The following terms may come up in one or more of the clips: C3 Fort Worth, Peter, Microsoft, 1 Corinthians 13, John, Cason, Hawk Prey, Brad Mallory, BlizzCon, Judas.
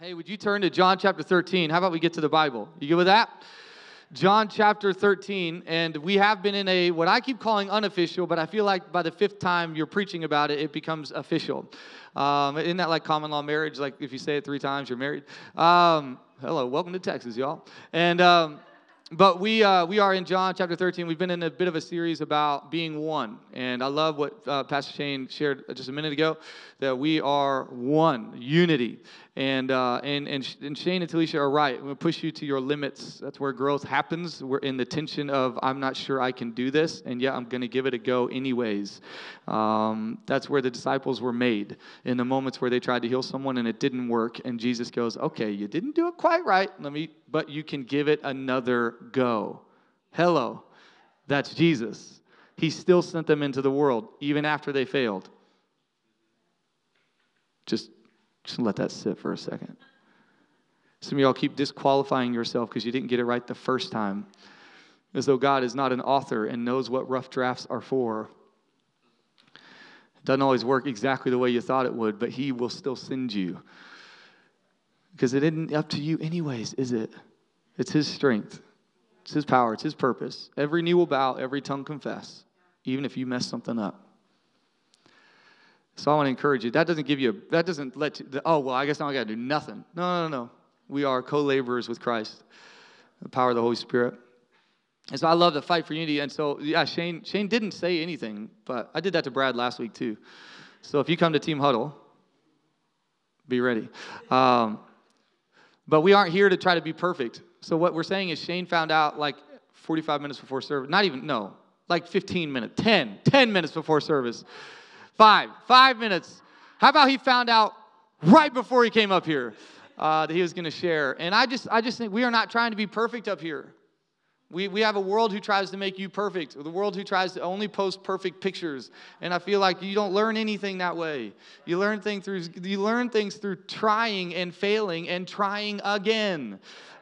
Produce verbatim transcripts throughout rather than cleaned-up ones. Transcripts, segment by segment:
Hey, would you turn to John chapter thirteen? How about we get to the Bible? You good with that? John chapter thirteen, and we have been in a, what I keep calling unofficial, but I feel like by the fifth time you're preaching about it, it becomes official. Um, isn't that like common law marriage? Like if you say it three times, you're married. Um, hello, welcome to Texas, y'all. And um, but we uh, we are in John chapter thirteen. We've been in a bit of a series about being one, and I love what uh, Pastor Shane shared just a minute ago, that we are one, unity. And, uh, and, and, and Shane and Talisha are right. I'm going to push you to your limits. That's where growth happens. We're in the tension of, I'm not sure I can do this, and yet I'm going to give it a go anyways. Um, that's where the disciples were made, in the moments where they tried to heal someone and it didn't work. And Jesus goes, okay, you didn't do it quite right, Let me, but you can give it another go. Hello. That's Jesus. He still sent them into the world, even after they failed. Just... Just let that sit for a second. Some of y'all keep disqualifying yourself because you didn't get it right the first time, as though God is not an author and knows what rough drafts are for. It doesn't always work exactly the way you thought it would, but He will still send you. Because it isn't up to you anyways, is it? It's His strength. It's His power. It's His purpose. Every knee will bow, every tongue confess, even if you mess something up. So I want to encourage you. That doesn't give you, a, that doesn't let you, oh, well, I guess now I got to do nothing. No, no, no, no. We are co-laborers with Christ, the power of the Holy Spirit. And so I love the fight for unity. And so, yeah, Shane Shane didn't say anything, but I did that to Brad last week too. So if you come to Team Huddle, be ready. Um, but we aren't here to try to be perfect. So what we're saying is Shane found out like forty-five minutes before service, not even, no, like fifteen minutes, ten, ten minutes before service. Five, five minutes. How about he found out right before he came up here uh, that he was going to share? And I just, I just think we are not trying to be perfect up here. We we have a world who tries to make you perfect, the world who tries to only post perfect pictures. And I feel like you don't learn anything that way. You learn things through you learn things through trying and failing and trying again.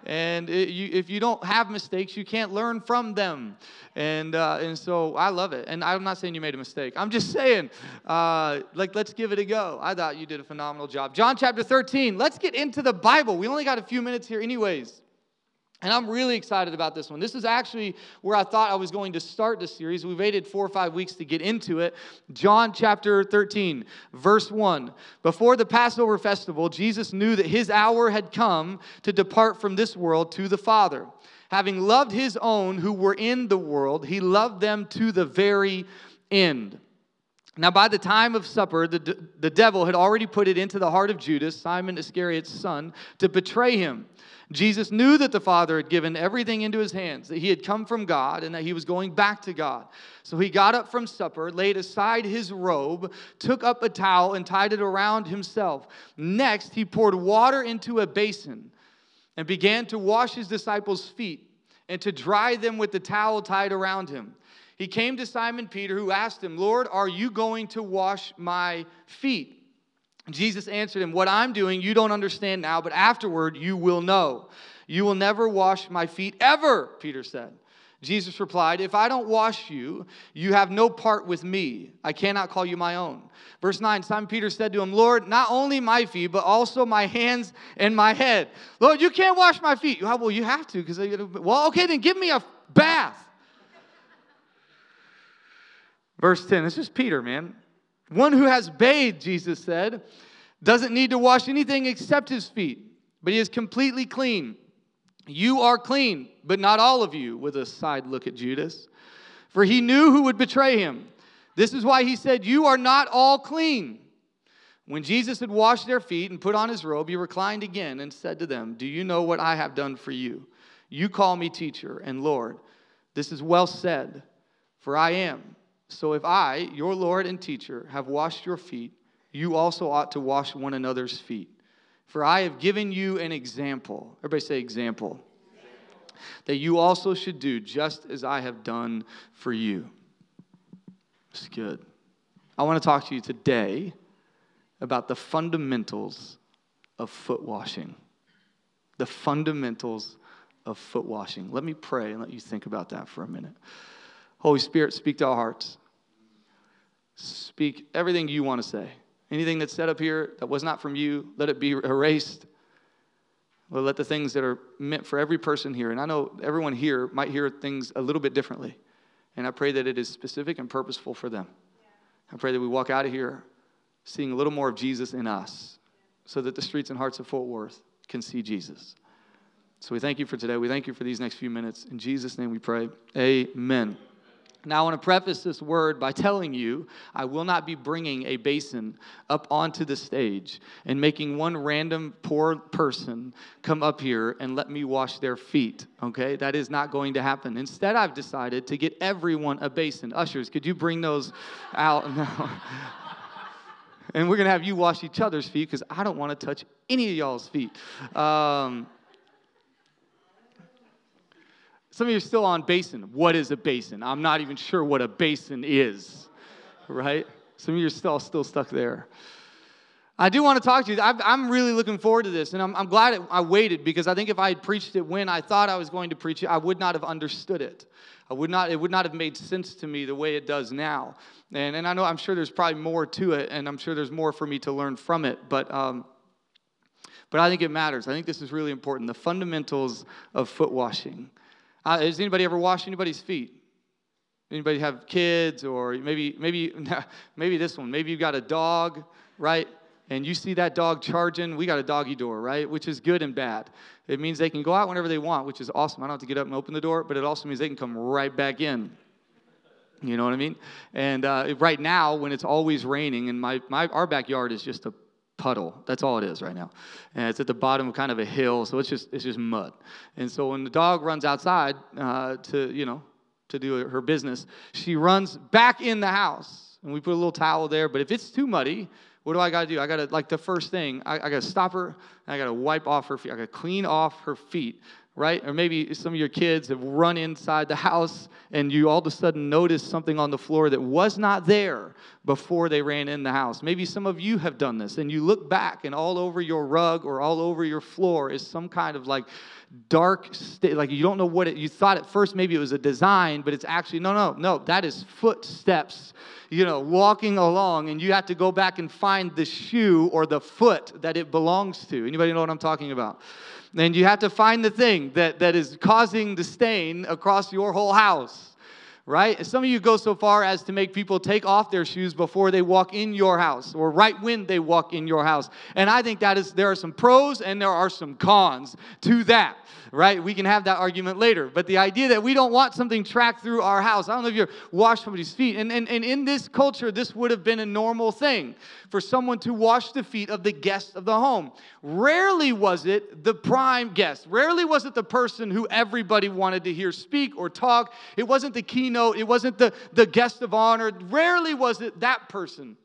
And it, you, if you don't have mistakes, you can't learn from them. And uh, and so I love it. And I'm not saying you made a mistake. I'm just saying, uh, like, let's give it a go. I thought you did a phenomenal job. John chapter thirteen. Let's get into the Bible. We only got a few minutes here anyways. And I'm really excited about this one. This is actually where I thought I was going to start this series. We waited four or five weeks to get into it. John chapter thirteen, verse one. Before the Passover festival, Jesus knew that His hour had come to depart from this world to the Father. Having loved His own who were in the world, He loved them to the very end. Now, by the time of supper, the, d- the devil had already put it into the heart of Judas, Simon Iscariot's son, to betray Him. Jesus knew that the Father had given everything into His hands, that He had come from God and that He was going back to God. So He got up from supper, laid aside His robe, took up a towel and tied it around Himself. Next, He poured water into a basin and began to wash His disciples' feet and to dry them with the towel tied around Him. He came to Simon Peter, who asked Him, "Lord, are you going to wash my feet?" Jesus answered him, "What I'm doing, you don't understand now, but afterward you will know. You will never wash my feet ever," Peter said. Jesus replied, "If I don't wash you, you have no part with me. I cannot call you my own." Verse nine, Simon Peter said to Him, "Lord, not only my feet, but also my hands and my head." "Lord, you can't wash my feet." "Oh, well, you have to." because Well, okay, then give me a bath. Verse ten, this is Peter, man. "One who has bathed," Jesus said, "doesn't need to wash anything except his feet, but he is completely clean. You are clean, but not all of you," with a side look at Judas, for he knew who would betray Him. This is why He said, "You are not all clean." When Jesus had washed their feet and put on His robe, He reclined again and said to them, "Do you know what I have done for you? You call me teacher and Lord. This is well said, for I am. So if I, your Lord and teacher, have washed your feet, you also ought to wash one another's feet. For I have given you an example." Everybody say example. Example. "That you also should do just as I have done for you." It's good. I want to talk to you today about the fundamentals of foot washing. The fundamentals of foot washing. Let me pray and let you think about that for a minute. Holy Spirit, speak to our hearts. Speak everything you want to say. Anything that's said up here that was not from you, let it be erased. Lord, let the things that are meant for every person here, and I know everyone here might hear things a little bit differently, and I pray that it is specific and purposeful for them. Yeah. I pray that we walk out of here seeing a little more of Jesus in us, so that the streets and hearts of Fort Worth can see Jesus. So we thank you for today. We thank you for these next few minutes. In Jesus' name we pray. Amen. Now, I want to preface this word by telling you I will not be bringing a basin up onto the stage and making one random poor person come up here and let me wash their feet, okay? That is not going to happen. Instead, I've decided to get everyone a basin. Ushers, could you bring those out now? And we're going to have you wash each other's feet because I don't want to touch any of y'all's feet. Um... Some of you are still on basin. What is a basin? I'm not even sure what a basin is, right? Some of you are still, still stuck there. I do want to talk to you. I've, I'm really looking forward to this, and I'm, I'm glad it, I waited, because I think if I had preached it when I thought I was going to preach it, I would not have understood it. I would not. It would not have made sense to me the way it does now. And and I know I'm sure there's probably more to it, and I'm sure there's more for me to learn from it. But um, but I think it matters. I think this is really important. The fundamentals of foot washing. Uh, has anybody ever washed anybody's feet? Anybody have kids, or maybe maybe maybe this one? Maybe you've got a dog, right? And you see that dog charging. We got a doggy door, right? Which is good and bad. It means they can go out whenever they want, which is awesome. I don't have to get up and open the door, but it also means they can come right back in. You know what I mean? And uh, right now, when it's always raining, and my, my our backyard is just a puddle. That's all it is right now. And it's at the bottom of kind of a hill, so it's just it's just mud. And so when the dog runs outside uh, to, you know, to do her business, she runs back in the house. And we put a little towel there. But if it's too muddy, what do I got to do? I got to, like the first thing, I, I got to stop her, and I got to wipe off her feet. I got to clean off her feet, right? Or maybe some of your kids have run inside the house, and you all of a sudden notice something on the floor that was not there before they ran in the house. Maybe some of you have done this, and you look back, and all over your rug or all over your floor is some kind of like dark, st- like you don't know what it, you thought at first maybe it was a design, but it's actually, no, no, no, that is footsteps, you know, walking along, and you have to go back and find the shoe or the foot that it belongs to. Anybody know what I'm talking about? And you have to find the thing that, that is causing the stain across your whole house, right? Some of you go so far as to make people take off their shoes before they walk in your house, or right when they walk in your house. And I think that is, there are some pros and there are some cons to that, right? We can have that argument later. But the idea that we don't want something tracked through our house. I don't know if you're washed somebody's feet. And, and, and in this culture, this would have been a normal thing for someone to wash the feet of the guest of the home. Rarely was it the prime guest. Rarely was it the person who everybody wanted to hear speak or talk. It wasn't the keynote. It wasn't the, the guest of honor. Rarely was it that person.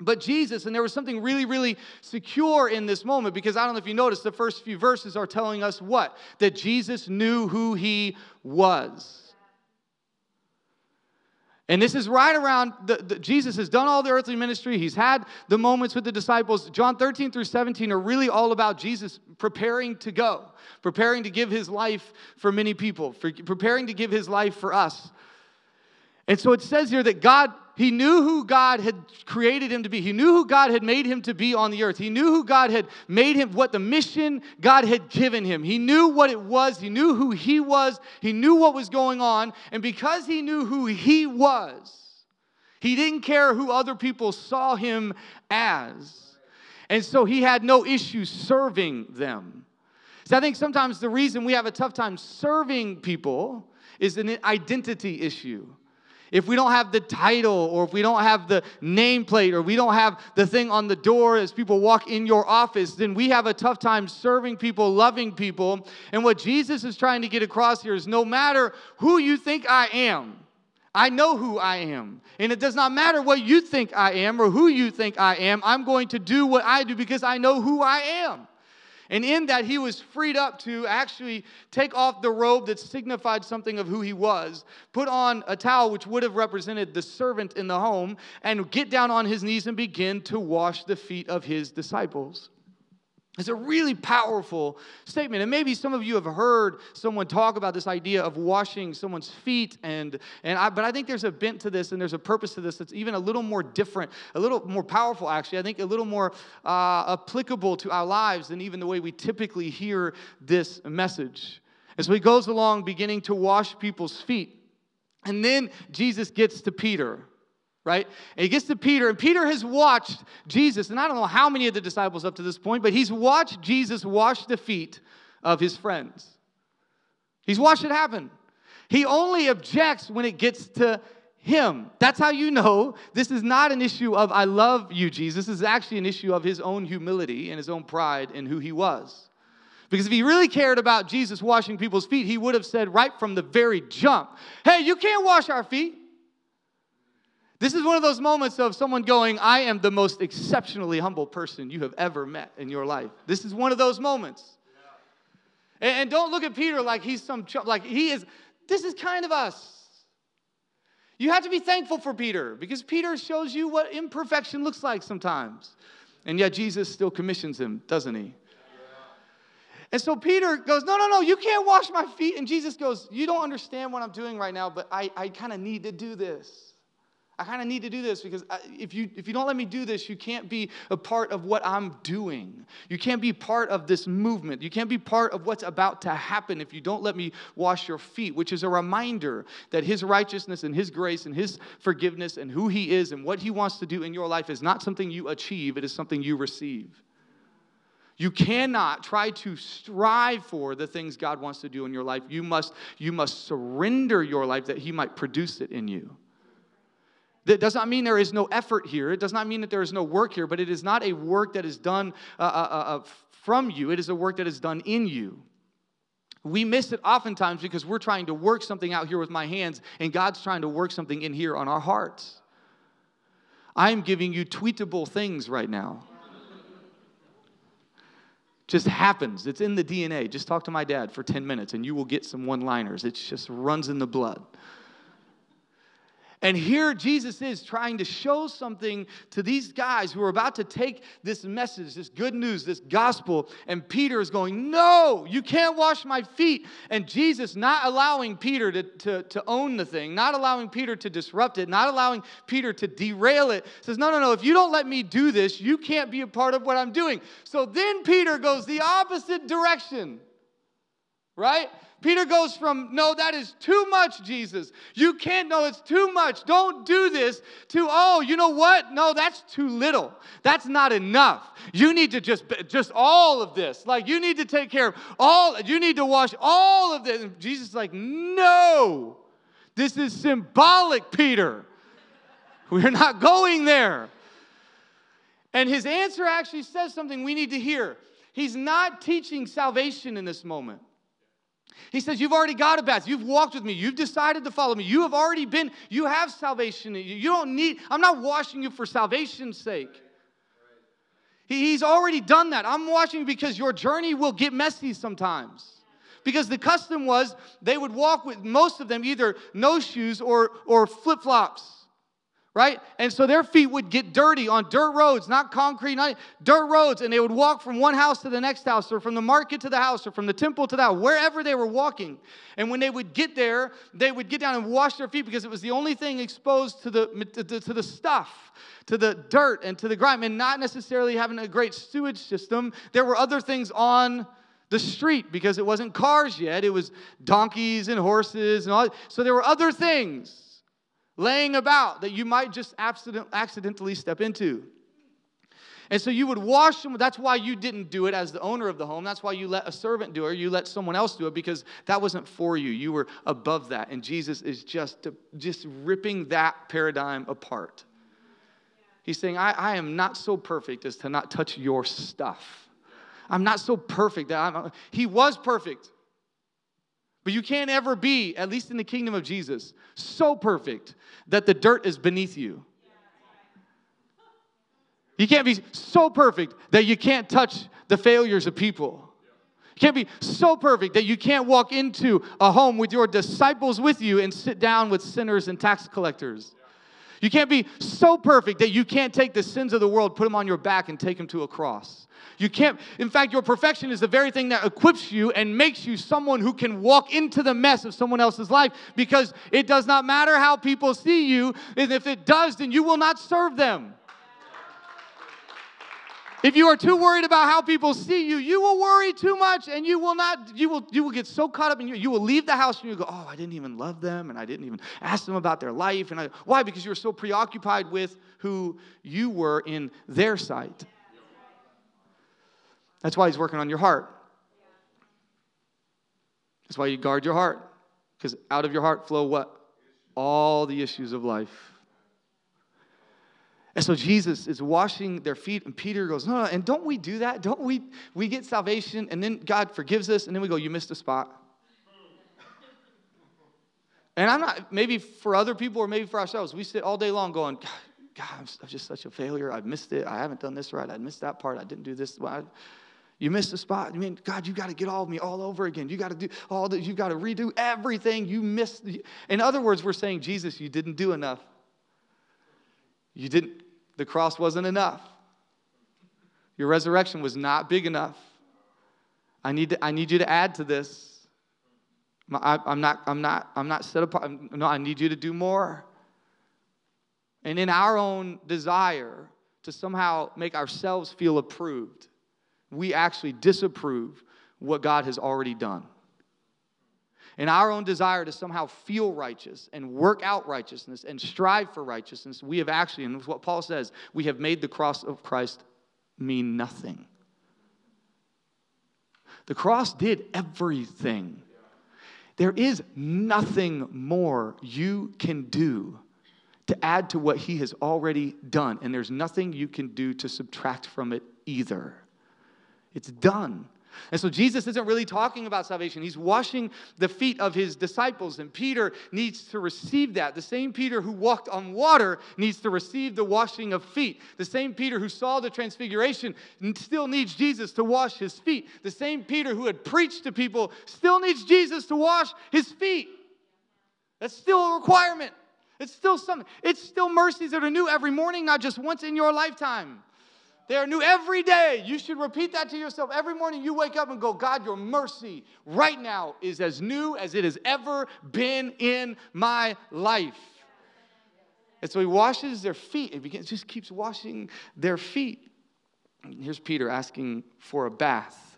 But Jesus, and there was something really, really secure in this moment, because I don't know if you noticed, the first few verses are telling us what? That Jesus knew who he was. And this is right around, the, the, Jesus has done all the earthly ministry. He's had the moments with the disciples. John thirteen through seventeen are really all about Jesus preparing to go, preparing to give his life for many people, for, preparing to give his life for us. And so it says here that God, he knew who God had created him to be. He knew who God had made him to be on the earth. He knew who God had made him, what the mission God had given him. He knew what it was. He knew who he was. He knew what was going on. And because he knew who he was, he didn't care who other people saw him as. And so he had no issue serving them. So I think sometimes the reason we have a tough time serving people is an identity issue. If we don't have the title, or if we don't have the nameplate, or we don't have the thing on the door as people walk in your office, then we have a tough time serving people, loving people. And what Jesus is trying to get across here is no matter who you think I am, I know who I am. And it does not matter what you think I am or who you think I am. I'm going to do what I do because I know who I am. And in that, he was freed up to actually take off the robe that signified something of who he was, put on a towel which would have represented the servant in the home, and get down on his knees and begin to wash the feet of his disciples. It's a really powerful statement. And maybe some of you have heard someone talk about this idea of washing someone's feet. And, and I, but I think there's a bent to this and there's a purpose to this that's even a little more different, a little more powerful, actually. I think a little more uh, applicable to our lives than even the way we typically hear this message. And so he goes along beginning to wash people's feet. And then Jesus gets to Peter. Right? And he gets to Peter, and Peter has watched Jesus, and I don't know how many of the disciples up to this point, but he's watched Jesus wash the feet of his friends. He's watched it happen. He only objects when it gets to him. That's how you know this is not an issue of, I love you, Jesus. This is actually an issue of his own humility and his own pride in who he was. Because if he really cared about Jesus washing people's feet, he would have said right from the very jump, hey, you can't wash our feet. This is one of those moments of someone going, I am the most exceptionally humble person you have ever met in your life. This is one of those moments. Yeah. And, and don't look at Peter like he's some, ch- like he is, this is kind of us. You have to be thankful for Peter because Peter shows you what imperfection looks like sometimes. And yet Jesus still commissions him, doesn't he? Yeah. And so Peter goes, no, no, no, you can't wash my feet. And Jesus goes, you don't understand what I'm doing right now, but I, I kind of need to do this. I kind of need to do this because if you if you don't let me do this, you can't be a part of what I'm doing. You can't be part of this movement. You can't be part of what's about to happen if you don't let me wash your feet, which is a reminder that his righteousness and his grace and his forgiveness and who he is and what he wants to do in your life is not something you achieve. It is something you receive. You cannot try to strive for the things God wants to do in your life. You must, you must surrender your life that he might produce it in you. That does not mean there is no effort here. It does not mean that there is no work here, but it is not a work that is done uh, uh, uh, from you. It is a work that is done in you. We miss it oftentimes because we're trying to work something out here with my hands, and God's trying to work something in here on our hearts. I'm giving you tweetable things right now. Just happens. It's in the D N A. Just talk to my dad for ten minutes, and you will get some one-liners. It just runs in the blood. And here Jesus is trying to show something to these guys who are about to take this message, this good news, this gospel. And Peter is going, no, you can't wash my feet. And Jesus not allowing Peter to, to, to own the thing, not allowing Peter to disrupt it, not allowing Peter to derail it, says, no, no, no, if you don't let me do this, you can't be a part of what I'm doing. So then Peter goes the opposite direction, right? Peter goes from, no, that is too much, Jesus. You can't, no, it's too much. Don't do this, to, oh, you know what? No, that's too little. That's not enough. You need to just, just all of this. Like, you need to take care of all, you need to wash all of this. And Jesus is like, no, this is symbolic, Peter. We're not going there. And his answer actually says something we need to hear. He's not teaching salvation in this moment. He says, you've already got a bath. You've walked with me. You've decided to follow me. You have already been, you have salvation. You don't need, I'm not washing you for salvation's sake. Right. Right. He, he's already done that. I'm washing you because your journey will get messy sometimes. Because the custom was they would walk with, most of them, either no shoes or, or flip-flops. Right? And so their feet would get dirty on dirt roads, not concrete, not dirt roads, and they would walk from one house to the next house, or from the market to the house, or from the temple to the house, wherever they were walking. And when they would get there, they would get down and wash their feet because it was the only thing exposed to the to, to the stuff, to the dirt and to the grime, and not necessarily having a great sewage system. There were other things on the street because it wasn't cars yet. It was donkeys and horses and all. So there were other things laying about that you might just accident, accidentally step into. And so you would wash them. That's why you didn't do it as the owner of the home. That's why you let a servant do it, or you let someone else do it, because that wasn't for you. You were above that. And Jesus is just, just ripping that paradigm apart. He's saying, I, I am not so perfect as to not touch your stuff. I'm not so perfect. that I'm, He was perfect. But you can't ever be, at least in the kingdom of Jesus, so perfect that the dirt is beneath you. You can't be so perfect that you can't touch the failures of people. You can't be so perfect that you can't walk into a home with your disciples with you and sit down with sinners and tax collectors. You can't be so perfect that you can't take the sins of the world, put them on your back, and take them to a cross. You can't. In fact, your perfection is the very thing that equips you and makes you someone who can walk into the mess of someone else's life, because it does not matter how people see you, and if it does, then you will not serve them. If you are too worried about how people see you, you will worry too much, and you will not, you will, you will get so caught up in you. You will leave the house and you go, oh, I didn't even love them, and I didn't even ask them about their life. And I, why? Because you were so preoccupied with who you were in their sight. That's why he's working on your heart. That's why you guard your heart, because out of your heart flow what? All the issues of life. And so Jesus is washing their feet, and Peter goes, no, no, and don't we do that? Don't we, we get salvation, and then God forgives us, and then we go, you missed a spot. And I'm not, maybe for other people or maybe for ourselves, we sit all day long going, God, God I'm, I'm just such a failure. I missed it. I haven't done this right. I missed that part. I didn't do this. Well, I, you missed a spot. I mean, God, you got to get all of me all over again. You got to do all the, you got to redo everything you missed. In other words, we're saying, Jesus, you didn't do enough. You didn't, the cross wasn't enough. Your resurrection was not big enough. I need to, I need you to add to this. I, I'm not, I'm not, I'm not set apart. No, I need you to do more. And in our own desire to somehow make ourselves feel approved, we actually disapprove what God has already done. In our own desire to somehow feel righteous and work out righteousness and strive for righteousness, we have actually, and what Paul says, we have made the cross of Christ mean nothing. The cross did everything. There is nothing more you can do to add to what he has already done, and there's nothing you can do to subtract from it either. It's done. And so Jesus isn't really talking about salvation. He's washing the feet of his disciples, and Peter needs to receive that. The same Peter who walked on water needs to receive the washing of feet. The same Peter who saw the transfiguration still needs Jesus to wash his feet. The same Peter who had preached to people still needs Jesus to wash his feet. That's still a requirement. It's still something. It's still mercies that are new every morning, not just once in your lifetime. They are new every day. You should repeat that to yourself. Every morning you wake up and go, God, your mercy right now is as new as it has ever been in my life. And so he washes their feet. It begins, just keeps washing their feet. And here's Peter asking for a bath.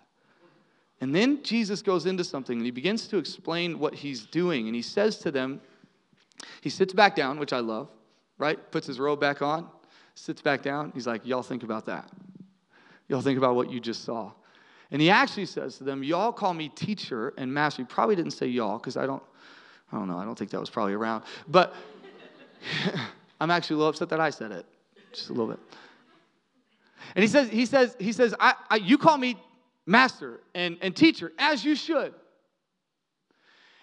And then Jesus goes into something, and he begins to explain what he's doing. And he says to them, he sits back down, which I love, right? Puts his robe back on. Sits back down. He's like, y'all think about that. Y'all think about what you just saw. And he actually says to them, y'all call me teacher and master. He probably didn't say y'all, because I don't, I don't know. I don't think that was probably around. But I'm actually a little upset that I said it. Just a little bit. And he says, he says, he says, I, I, you call me master and, and teacher, as you should.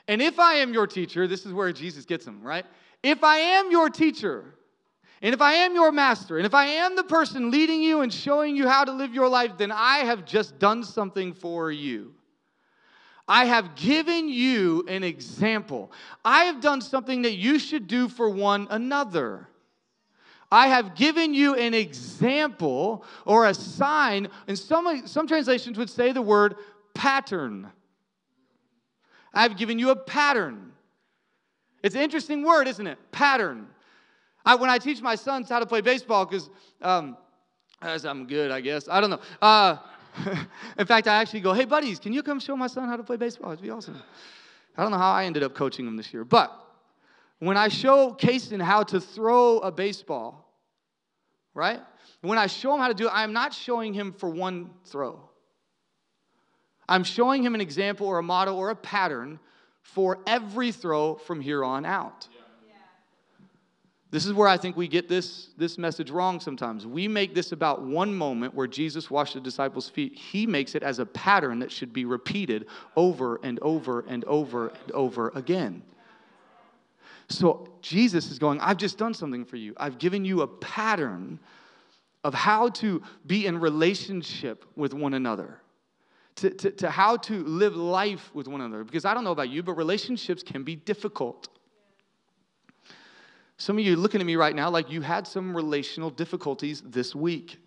And if I am your teacher, this is where Jesus gets him, right? If I am your teacher, and if I am your master, and if I am the person leading you and showing you how to live your life, then I have just done something for you. I have given you an example. I have done something that you should do for one another. I have given you an example or a sign, and some, some translations would say the word pattern. I've given you a pattern. It's an interesting word, isn't it? Pattern. I, when I teach my sons how to play baseball, because um, I'm good, I guess. I don't know. Uh, in fact, I actually go, hey, buddies, can you come show my son how to play baseball? It'd be awesome. I don't know how I ended up coaching him this year. But when I show Cason how to throw a baseball, right? When I show him how to do it, I'm not showing him for one throw. I'm showing him an example or a model or a pattern for every throw from here on out. This is where I think we get this, this message wrong sometimes. We make this about one moment where Jesus washed the disciples' feet. He makes it as a pattern that should be repeated over and over and over and over again. So Jesus is going, I've just done something for you. I've given you a pattern of how to be in relationship with one another, to, to, to how to live life with one another. Because I don't know about you, but relationships can be difficult. Some of you are looking at me right now like you had some relational difficulties this week.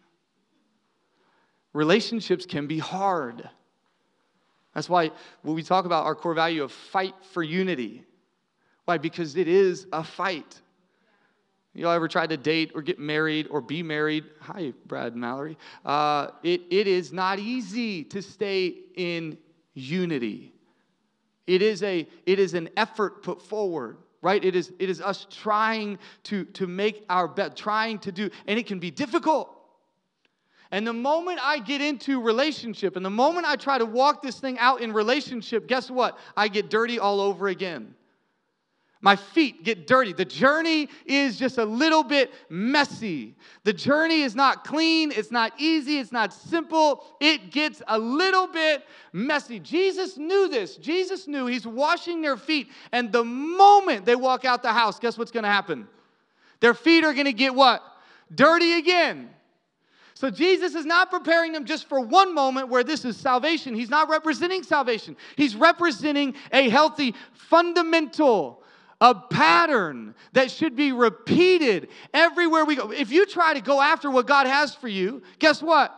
Relationships can be hard. That's why when we talk about our core value of fight for unity. Why? Because it is a fight. Y'all ever tried to date or get married or be married? Hi, Brad Mallory. Uh, it, it is not easy to stay in unity. It is a it is an effort put forward, right? It is it is us trying to, to make our best, trying to do, and it can be difficult. And the moment I get into relationship, and the moment I try to walk this thing out in relationship, guess what? I get dirty all over again. My feet get dirty. The journey is just a little bit messy. The journey is not clean. It's not easy. It's not simple. It gets a little bit messy. Jesus knew this. Jesus knew he's washing their feet. And the moment they walk out the house, guess what's going to happen? Their feet are going to get what? Dirty again. So Jesus is not preparing them just for one moment where this is salvation. He's not representing salvation. He's representing a healthy, fundamental, a pattern that should be repeated everywhere we go. If you try to go after what God has for you, guess what?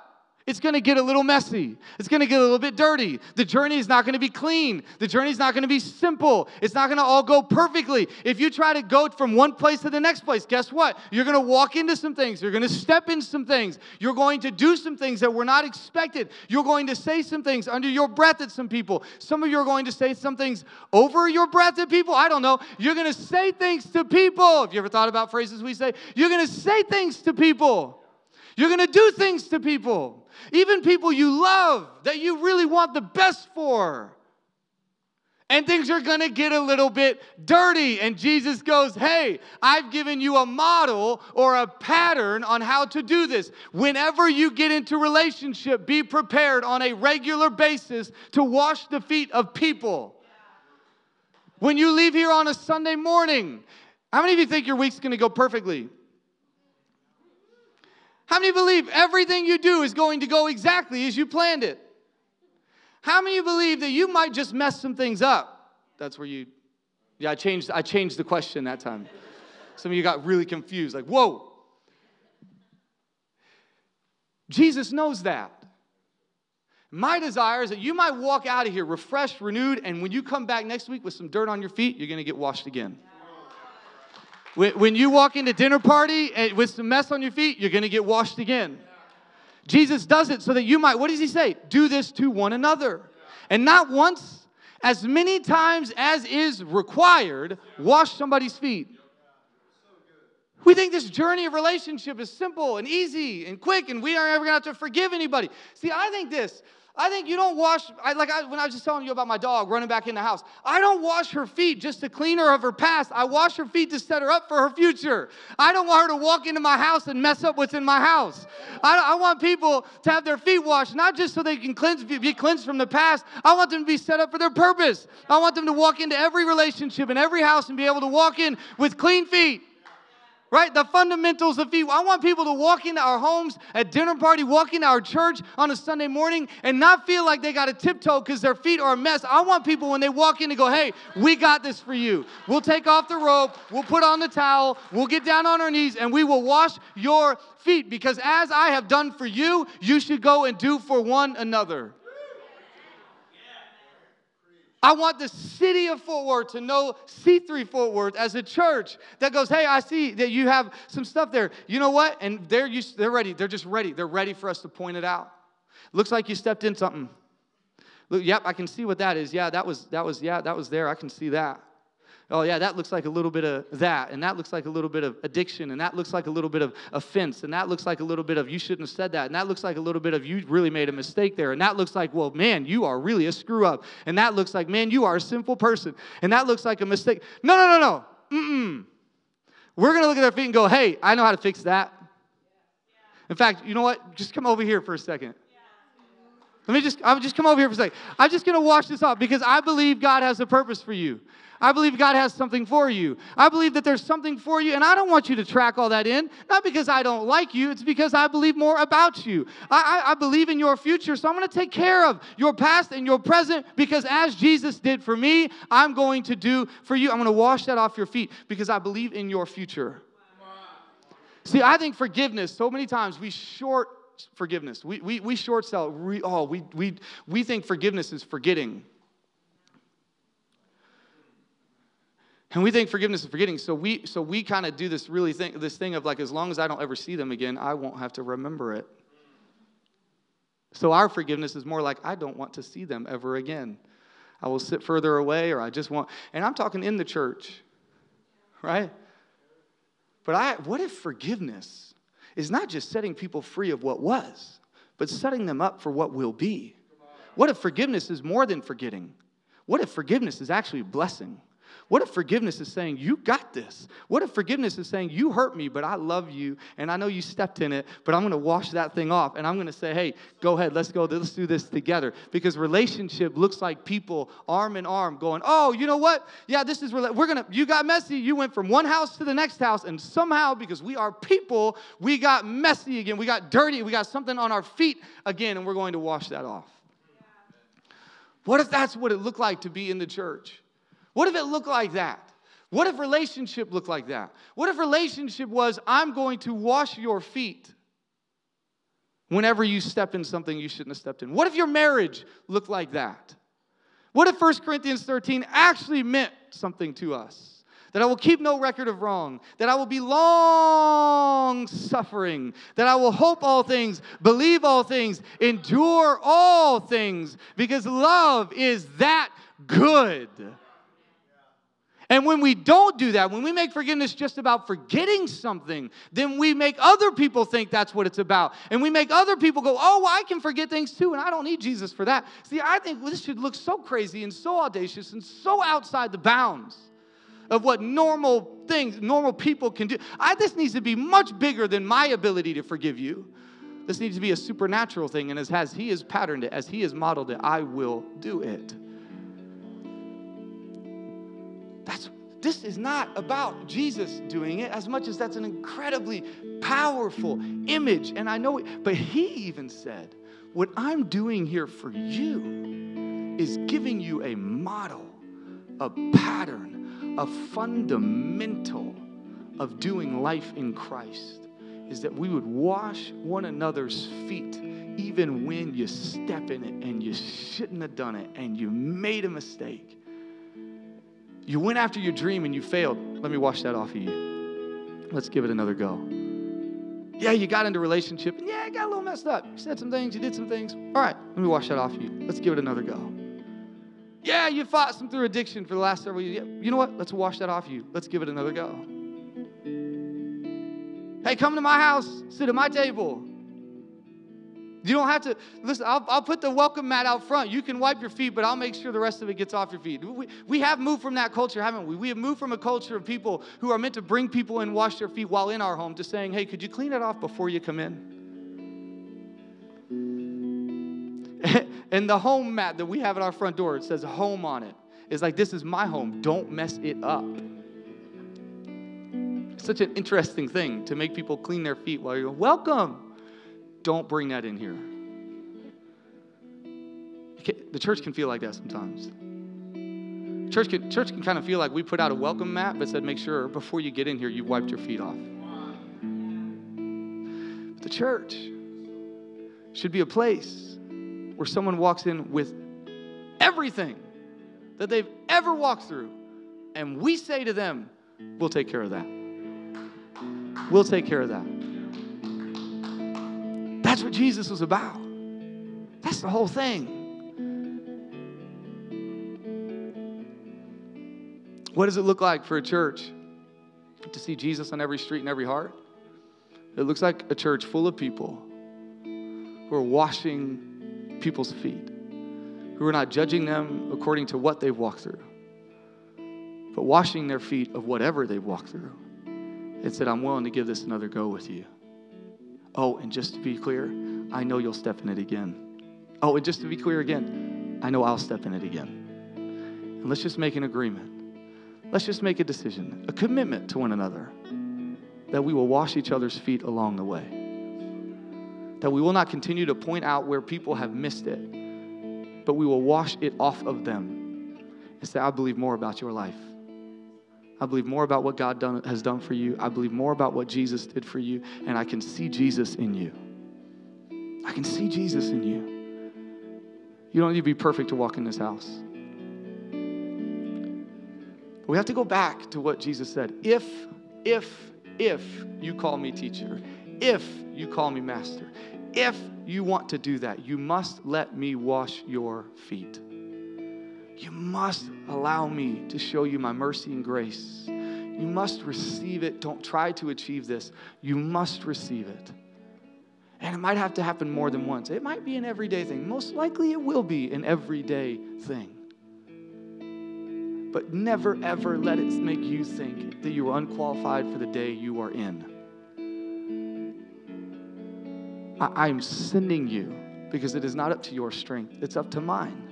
It's going to get a little messy. It's going to get a little bit dirty. The journey is not going to be clean. The journey is not going to be simple. It's not going to all go perfectly. If you try to go from one place to the next place, guess what? You're going to walk into some things. You're going to step into some things. You're going to do some things that were not expected. You're going to say some things under your breath at some people. Some of you are going to say some things over your breath at people. I don't know. You're going to say things to people. Have you ever thought about phrases we say? You're going to say things to people. You're going to do things to people. Even people you love, that you really want the best for. And things are going to get a little bit dirty. And Jesus goes, hey, I've given you a model or a pattern on how to do this. Whenever you get into relationship, be prepared on a regular basis to wash the feet of people. When you leave here on a Sunday morning, how many of you think your week's going to go perfectly? How many believe everything you do is going to go exactly as you planned it? How many believe that you might just mess some things up? That's where you, yeah, I changed, I changed the question that time. Some of you got really confused, like, whoa. Jesus knows that. My desire is that you might walk out of here refreshed, renewed, and when you come back next week with some dirt on your feet, you're going to get washed again. When you walk into dinner party with some mess on your feet, you're going to get washed again. Jesus does it so that you might, what does he say? Do this to one another. And not once, as many times as is required, wash somebody's feet. We think this journey of relationship is simple and easy and quick and we aren't ever going to have to forgive anybody. See, I think this. I think you don't wash, I, like I, when I was just telling you about my dog running back in the house, I don't wash her feet just to clean her of her past. I wash her feet to set her up for her future. I don't want her to walk into my house and mess up what's in my house. I, I want people to have their feet washed, not just so they can cleanse, be cleansed from the past. I want them to be set up for their purpose. I want them to walk into every relationship and every house and be able to walk in with clean feet. Right? The fundamentals of feet. I want people to walk into our homes at dinner party, walk into our church on a Sunday morning and not feel like they got to tiptoe because their feet are a mess. I want people when they walk in to go, hey, we got this for you. We'll take off the rope. We'll put on the towel. We'll get down on our knees and we will wash your feet because as I have done for you, you should go and do for one another. I want the city of Fort Worth to know C three Fort Worth as a church that goes, hey, I see that you have some stuff there. You know what? And they're, used, they're ready. They're just ready. They're ready for us to point it out. Looks like you stepped in something. Look, yep, I can see what that is. Yeah, that was, that was, yeah, that was there. I can see that. Oh, yeah, that looks like a little bit of that. And that looks like a little bit of addiction. And that looks like a little bit of offense. And that looks like a little bit of you shouldn't have said that. And that looks like a little bit of you really made a mistake there. And that looks like, well, man, you are really a screw up. And that looks like, man, you are a sinful person. And that looks like a mistake. No, no, no, no. Mm-mm. We're going to look at their feet and go, hey, I know how to fix that. In fact, you know what? Just come over here for a second. Let me just, I'll just come over here for a second. I'm just going to wash this off because I believe God has a purpose for you. I believe God has something for you. I believe that there's something for you, and I don't want you to track all that in. Not because I don't like you. It's because I believe more about you. I, I, I believe in your future, so I'm going to take care of your past and your present because as Jesus did for me, I'm going to do for you. I'm going to wash that off your feet because I believe in your future. See, I think forgiveness, so many times we short forgiveness. We, we, we short sell. Re, oh, we, we, we think forgiveness is forgetting. And we think forgiveness is forgetting, so we so we kind of do this really thing, this thing of like, as long as I don't ever see them again, I won't have to remember it. So our forgiveness is more like, I don't want to see them ever again. I will sit further away, or I just want, and I'm talking in the church, right? But I, what if forgiveness is not just setting people free of what was, but setting them up for what will be? What if forgiveness is more than forgetting? What if forgiveness is actually blessing? What if forgiveness is saying, you got this? What if forgiveness is saying, you hurt me, but I love you, and I know you stepped in it, but I'm going to wash that thing off, and I'm going to say, hey, go ahead, let's go, let's do this together. Because relationship looks like people arm in arm going, oh, you know what? Yeah, this is, we're going to, you got messy, you went from one house to the next house, and somehow, because we are people, we got messy again, we got dirty, we got something on our feet again, and we're going to wash that off. Yeah. What if that's what it looked like to be in the church? What if it looked like that? What if relationship looked like that? What if relationship was, I'm going to wash your feet whenever you step in something you shouldn't have stepped in? What if your marriage looked like that? What if First Corinthians thirteen actually meant something to us? That I will keep no record of wrong, that I will be long suffering, that I will hope all things, believe all things, endure all things, because love is that good. And when we don't do that, when we make forgiveness just about forgetting something, then we make other people think that's what it's about. And we make other people go, oh, well, I can forget things too, and I don't need Jesus for that. See, I think this should look so crazy and so audacious and so outside the bounds of what normal things, normal people can do. I, this needs to be much bigger than my ability to forgive you. This needs to be a supernatural thing, and as, as he has patterned it, as he has modeled it, I will do it. That's, this is not about Jesus doing it as much as that's an incredibly powerful image. And I know it, but he even said, what I'm doing here for you is giving you a model, a pattern, a fundamental of doing life in Christ, is that we would wash one another's feet even when you step in it and you shouldn't have done it and you made a mistake. You went after your dream and you failed. Let me wash that off of you. Let's give it another go. Yeah, you got into a relationship. And yeah, it got a little messed up. You said some things. You did some things. All right, let me wash that off of you. Let's give it another go. Yeah, you fought some through addiction for the last several years. Yeah, you know what? Let's wash that off of you. Let's give it another go. Hey, come to my house. Sit at my table. You don't have to, listen, I'll, I'll put the welcome mat out front. You can wipe your feet, but I'll make sure the rest of it gets off your feet. We, we have moved from that culture, haven't we? We have moved from a culture of people who are meant to bring people and wash their feet while in our home to saying, hey, could you clean it off before you come in? And the home mat that we have at our front door, it says home on it. It's like, this is my home. Don't mess it up. It's such an interesting thing to make people clean their feet while you're welcome. Don't bring that in here. The church can feel like that sometimes. Church can, church can kind of feel like we put out a welcome mat, but said, make sure before you get in here, you've wiped your feet off. But the church should be a place where someone walks in with everything that they've ever walked through, and we say to them, we'll take care of that. We'll take care of that. That's what Jesus was about. That's the whole thing. What does it look like for a church to see Jesus on every street and every heart? It looks like a church full of people who are washing people's feet, who are not judging them according to what they've walked through, but washing their feet of whatever they've walked through and said, I'm willing to give this another go with you. Oh, and just to be clear, I know you'll step in it again. Oh, and just to be clear again, I know I'll step in it again. And let's just make an agreement. Let's just make a decision, a commitment to one another, that we will wash each other's feet along the way, that we will not continue to point out where people have missed it, but we will wash it off of them and say, I believe more about your life. I believe more about what God done, has done for you. I believe more about what Jesus did for you, and I can see Jesus in you. I can see Jesus in you. You don't need to be perfect to walk in this house. We have to go back to what Jesus said. If, if, if you call me teacher, if you call me master, if you want to do that, you must let me wash your feet. You must allow me to show you my mercy and grace. You must receive it. Don't try to achieve this. You must receive it. And it might have to happen more than once. It might be an everyday thing. Most likely it will be an everyday thing. But never, ever let it make you think that you are unqualified for the day you are in. I am sending you because it is not up to your strength. It's up to mine.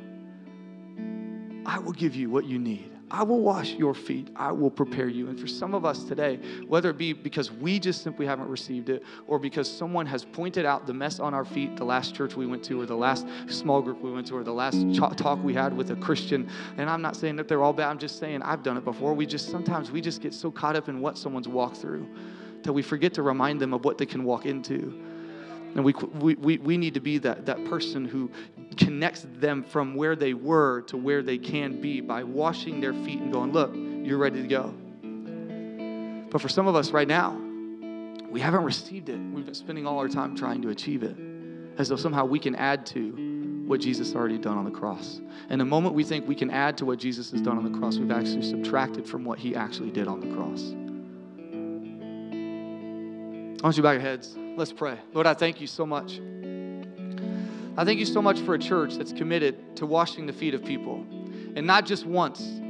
I will give you what you need. I will wash your feet. I will prepare you. And for some of us today, whether it be because we just simply haven't received it or because someone has pointed out the mess on our feet, the last church we went to or the last small group we went to or the last ch- talk we had with a Christian, and I'm not saying that they're all bad. I'm just saying I've done it before. We just sometimes we just get so caught up in what someone's walked through that we forget to remind them of what they can walk into. And we we we need to be that, that person who connects them from where they were to where they can be by washing their feet and going, look, you're ready to go. But for some of us right now, we haven't received it. We've been spending all our time trying to achieve it as though somehow we can add to what Jesus already done on the cross. And the moment we think we can add to what Jesus has done on the cross, we've actually subtracted from what he actually did on the cross. I want you to bow your heads. Let's pray. Lord, I thank you so much. I thank you so much for a church that's committed to washing the feet of people. And not just once,